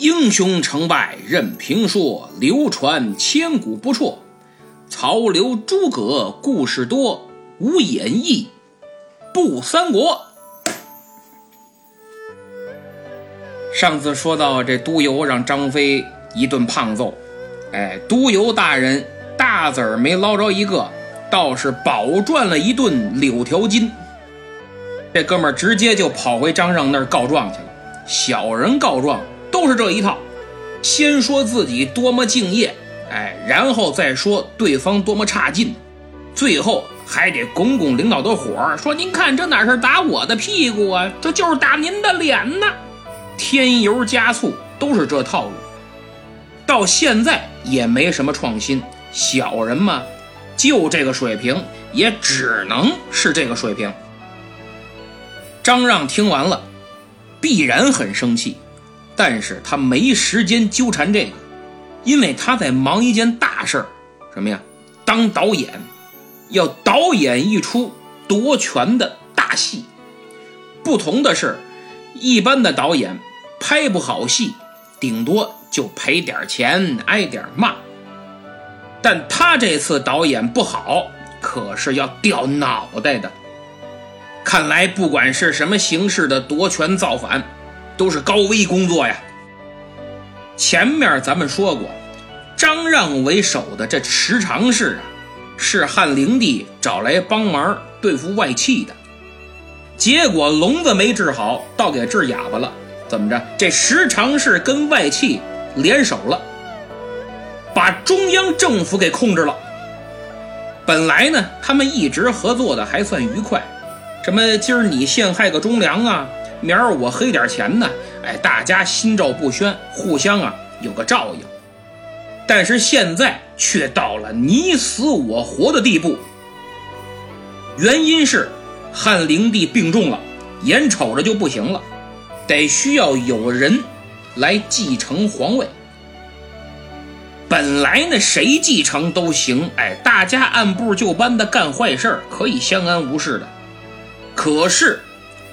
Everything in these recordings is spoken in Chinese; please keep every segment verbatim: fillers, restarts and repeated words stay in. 英雄成败任评说，流传千古不辍。曹刘诸葛故事多，无演义不三国。上次说到这督邮让张飞一顿胖揍，哎，督邮大人大子儿没捞着一个，倒是饱赚了一顿柳条金。这哥们儿直接就跑回张让那儿告状去了。小人告状都是这一套，先说自己多么敬业，哎，然后再说对方多么差劲，最后还得拱拱领导的火，说您看这哪是打我的屁股啊，这就是打您的脸呢。添油加醋都是这套路，到现在也没什么创新。小人嘛，就这个水平，也只能是这个水平。张让听完了必然很生气，但是他没时间纠缠这个，因为他在忙一件大事儿，什么呀？当导演，要导演一出夺权的大戏。不同的是，一般的导演拍不好戏，顶多就赔点钱，挨点骂。但他这次导演不好，可是要掉脑袋的。看来不管是什么形式的夺权造反，都是高危工作呀。前面咱们说过，张让为首的这十常侍啊，是汉灵帝找来帮忙对付外戚的。结果聋子没治好，倒给治哑巴了。怎么着？这十常侍跟外戚联手了，把中央政府给控制了。本来呢，他们一直合作的还算愉快，什么今儿你陷害个忠良啊，明儿我黑点钱呢，哎，大家心照不宣，互相啊有个照应。但是现在却到了你死我活的地步。原因是汉灵帝病重了，眼瞅着就不行了，得需要有人来继承皇位。本来呢，谁继承都行，哎，大家按部就班的干坏事，可以相安无事的。可是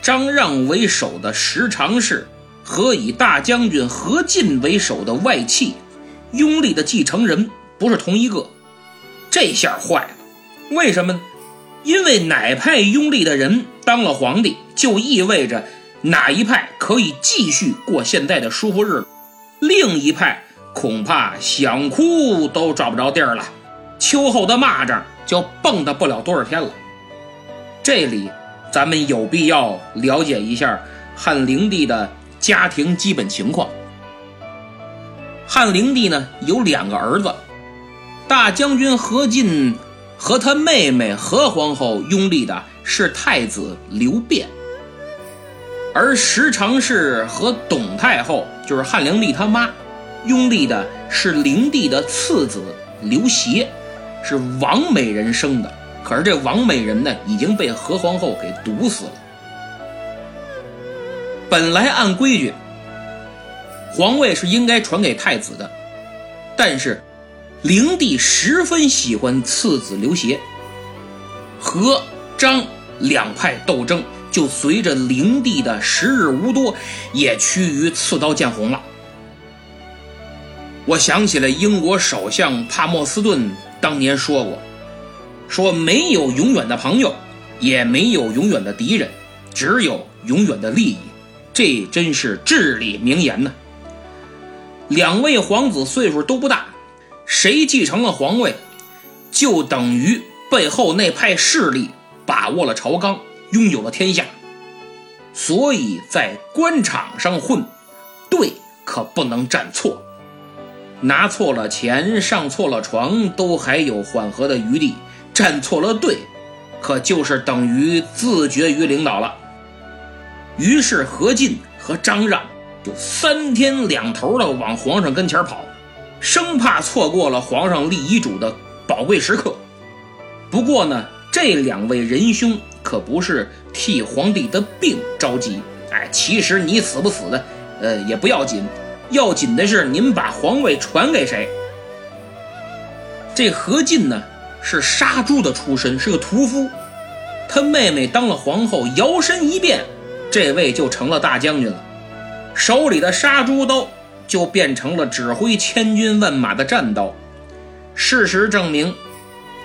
张让为首的十常侍和以大将军何进为首的外戚，拥立的继承人不是同一个。这下坏了，为什么呢？因为哪派拥立的人当了皇帝，就意味着哪一派可以继续过现在的舒服日子，另一派恐怕想哭都找不着地儿了，秋后的蚂蚱就蹦跶不了多少天了。这里咱们有必要了解一下汉灵帝的家庭基本情况。汉灵帝呢，有两个儿子，大将军何进和他妹妹何皇后拥立的是太子刘辩，而十常侍和董太后，就是汉灵帝他妈，拥立的是灵帝的次子刘协，是王美人生的。可是这王美人呢，已经被何皇后给毒死了。本来按规矩，皇位是应该传给太子的，但是灵帝十分喜欢次子刘协，何张两派斗争就随着灵帝的时日无多，也趋于刺刀见红了。我想起了英国首相帕默斯顿当年说过，说没有永远的朋友，也没有永远的敌人，只有永远的利益。这真是至理名言呢、啊。两位皇子岁数都不大，谁继承了皇位，就等于背后那派势力把握了朝纲，拥有了天下。所以在官场上混，对可不能站错，拿错了钱，上错了床，都还有缓和的余地。站错了队，可就是等于自绝于领导了。于是何进和张让就三天两头的往皇上跟前跑，生怕错过了皇上立遗嘱的宝贵时刻。不过呢，这两位仁兄可不是替皇帝的病着急，哎，其实你死不死的，呃，也不要紧，要紧的是您把皇位传给谁。这何进呢，是杀猪的出身，是个屠夫。他妹妹当了皇后，摇身一变，这位就成了大将军了，手里的杀猪刀就变成了指挥千军万马的战斗。事实证明，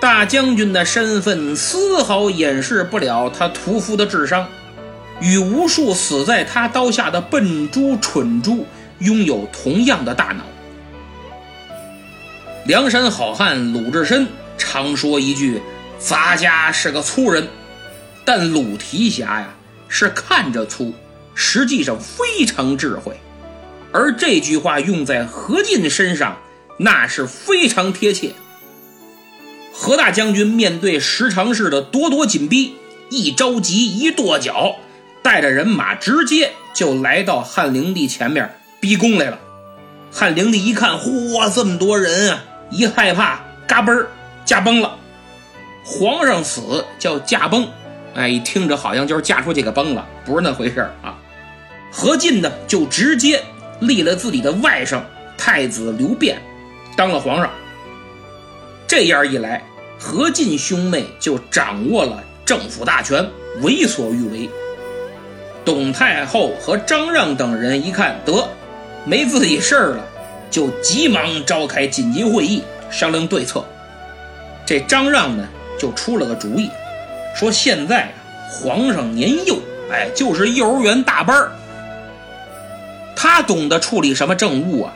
大将军的身份丝毫掩饰不了他屠夫的智商，与无数死在他刀下的笨猪蠢猪拥有同样的大脑。梁山好汉鲁智深常说一句，咱家是个粗人，但鲁提辖呀是看着粗，实际上非常智慧，而这句话用在何进身上那是非常贴切。何大将军面对十常侍的咄咄紧逼，一着急一跺脚，带着人马直接就来到汉灵帝前面逼宫来了。汉灵帝一看，哇，这么多人啊，一害怕，嘎嘣儿驾崩了。皇上死叫驾崩，哎，一听着好像就是嫁出去给崩了，不是那回事啊。何进呢就直接立了自己的外甥太子刘辩当了皇上。这样一来，何进兄妹就掌握了政府大权，为所欲为。董太后和张让等人一看，得没自己事儿了，就急忙召开紧急会议商量对策。这张让呢就出了个主意，说现在皇上年幼，哎，就是幼儿园大班，他懂得处理什么政务啊，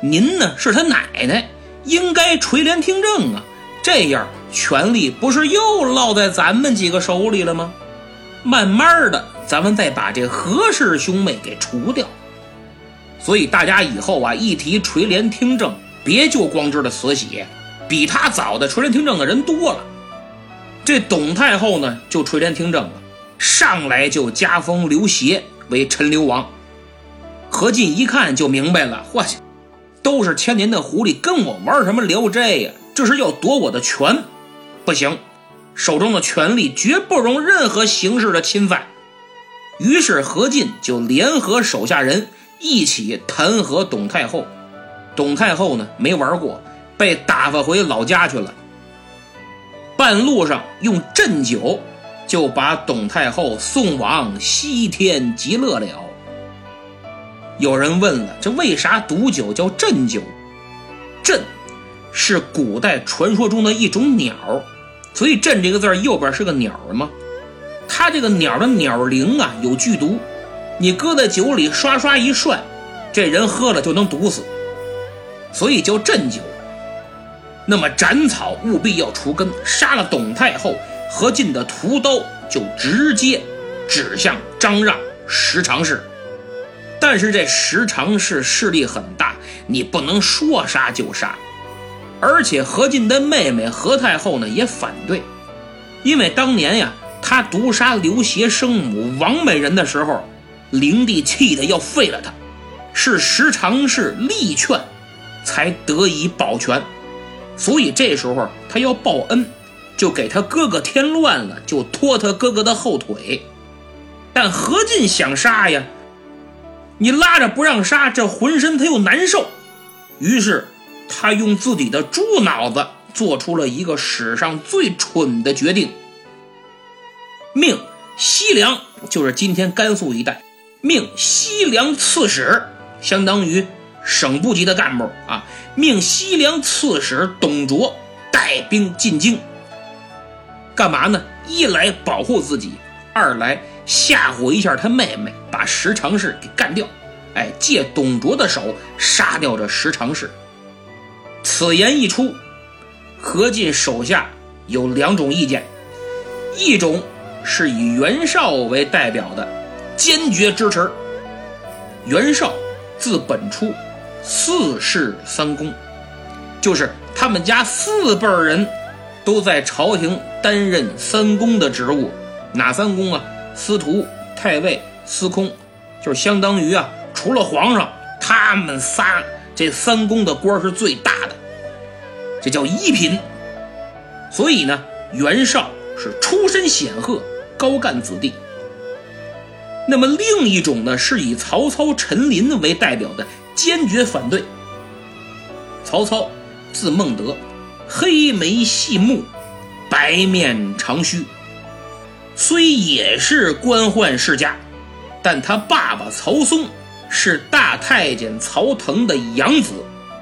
您呢是他奶奶，应该垂帘听政啊，这样权力不是又落在咱们几个手里了吗？慢慢的咱们再把这何氏兄妹给除掉。所以大家以后啊一提垂帘听政，别就光知道慈禧，比他早的垂帘听政的人多了。这董太后呢就垂帘听政了，上来就加封刘协为陈留王。何进一看就明白了，哇，都是千年的狐狸，跟我玩什么聊斋呀？这是要夺我的权，不行，手中的权力绝不容任何形式的侵犯。于是何进就联合手下人一起弹劾董太后。董太后呢没玩过，被打发回老家去了。半路上用鸩酒就把董太后送往西天极乐了。有人问了，这为啥毒酒叫鸩酒？鸩是古代传说中的一种鸟，所以鸩这个字右边是个鸟嘛，它这个鸟的鸟灵啊有剧毒，你搁在酒里刷刷一涮，这人喝了就能毒死，所以叫鸩酒。那么斩草务必要除根，杀了董太后，何进的屠刀就直接指向张让十常侍。但是这十常侍势力很大，你不能说杀就杀。而且何进的妹妹何太后呢也反对，因为当年呀他毒杀刘协生母王美人的时候，灵帝气得要废了他，是十常侍力劝才得以保全。所以这时候他要报恩，就给他哥哥添乱了，就拖他哥哥的后腿。但何进想杀呀，你拉着不让杀，这浑身他又难受，于是他用自己的猪脑子做出了一个史上最蠢的决定，命西凉，就是今天甘肃一带，命西凉刺史，相当于省部级的干部啊，命西凉刺史董卓带兵进京。干嘛呢？一来保护自己，二来吓唬一下他妹妹，把十常侍给干掉，哎，借董卓的手杀掉这十常侍。此言一出，何进手下有两种意见，一种是以袁绍为代表的，坚决支持。袁绍自本初四世三公，就是他们家四辈人都在朝廷担任三公的职务。哪三公啊？司徒、太尉、司空，就是相当于啊除了皇上，他们仨这三公的官是最大的，这叫一品。所以呢袁绍是出身显赫，高干子弟。那么另一种呢是以曹操、陈琳为代表的，坚决反对。曹操字孟德，黑眉细目，白面长须，虽也是官宦世家，但他爸爸曹嵩是大太监曹腾的养子，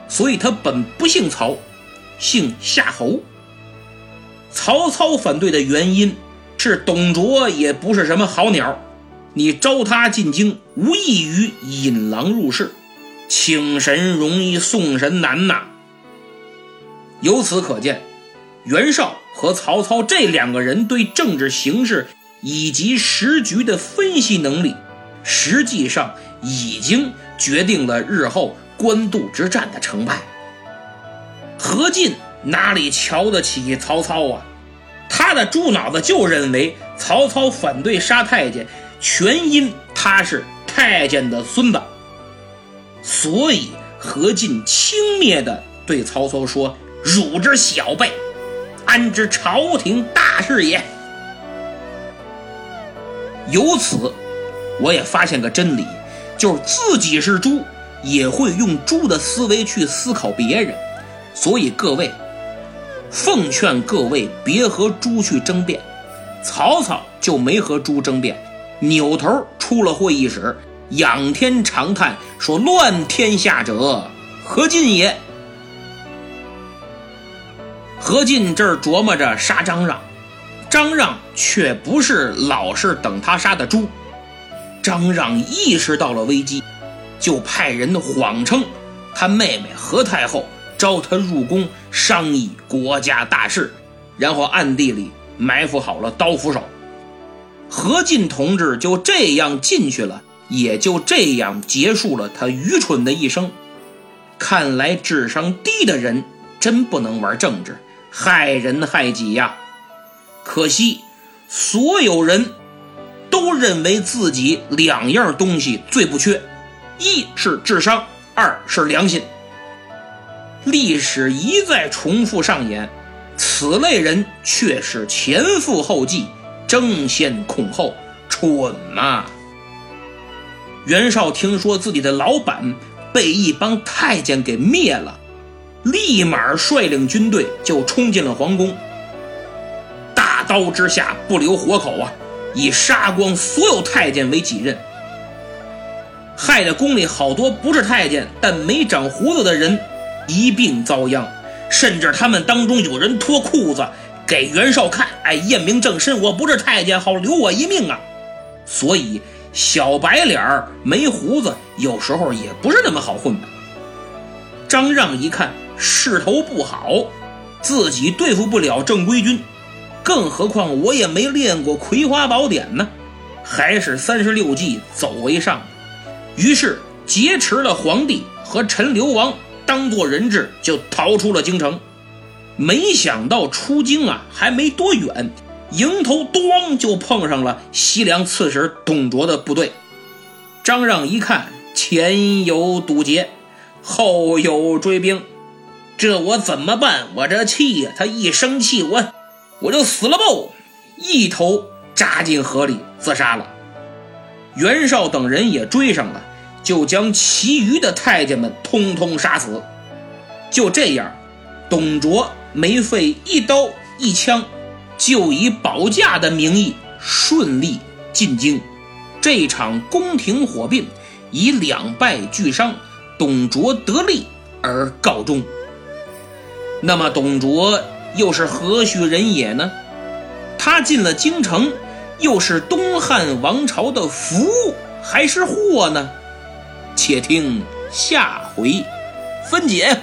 所以他本不姓曹，姓夏侯。曹操反对的原因是董卓也不是什么好鸟，你招他进京无异于引狼入室，请神容易送神难呐。由此可见，袁绍和曹操这两个人对政治形势以及时局的分析能力，实际上已经决定了日后官渡之战的成败。何进哪里瞧得起曹操啊？他的猪脑子就认为曹操反对杀太监，全因他是太监的孙子。所以何进轻蔑地对曹操说：“汝之小辈，安知朝廷大事也？”由此我也发现个真理，就是自己是猪，也会用猪的思维去思考别人。所以各位，奉劝各位别和猪去争辩。曹操就没和猪争辩，扭头出了会议室，仰天长叹说：“乱天下者，何进也。”何进这儿琢磨着杀张让，张让却不是老是等他杀的猪。张让意识到了危机，就派人谎称他妹妹何太后招他入宫商议国家大事，然后暗地里埋伏好了刀斧手。何进同志就这样进去了，也就这样结束了他愚蠢的一生。看来智商低的人真不能玩政治，害人害己呀！可惜所有人都认为自己两样东西最不缺，一是智商，二是良心。历史一再重复上演，此类人却是前赴后继，争先恐后，蠢嘛！袁绍听说自己的老板被一帮太监给灭了，立马率领军队就冲进了皇宫，大刀之下不留活口啊，以杀光所有太监为己任，害得宫里好多不是太监但没长胡子的人一并遭殃，甚至他们当中有人脱裤子给袁绍看，哎，验明正身，我不是太监，好留我一命啊！所以小白脸没胡子有时候也不是那么好混的。张让一看势头不好，自己对付不了正规军，更何况我也没练过葵花宝典呢，还是三十六计走为上。于是劫持了皇帝和陈留王，当作人质就逃出了京城。没想到出京啊，还没多远，迎头咣就碰上了西凉刺史董卓的部队。张让一看前有堵截，后有追兵，这我怎么办？我这气呀、啊！他一生气，我我就死了不！一头扎进河里自杀了。袁绍等人也追上了，就将其余的太监们通通杀死。就这样，董卓没费一刀一枪，就以保驾的名义顺利进京。这场宫廷火并以两败俱伤，董卓得利而告终。那么董卓又是何许人也呢？他进了京城，又是东汉王朝的福还是祸呢？且听下回分解。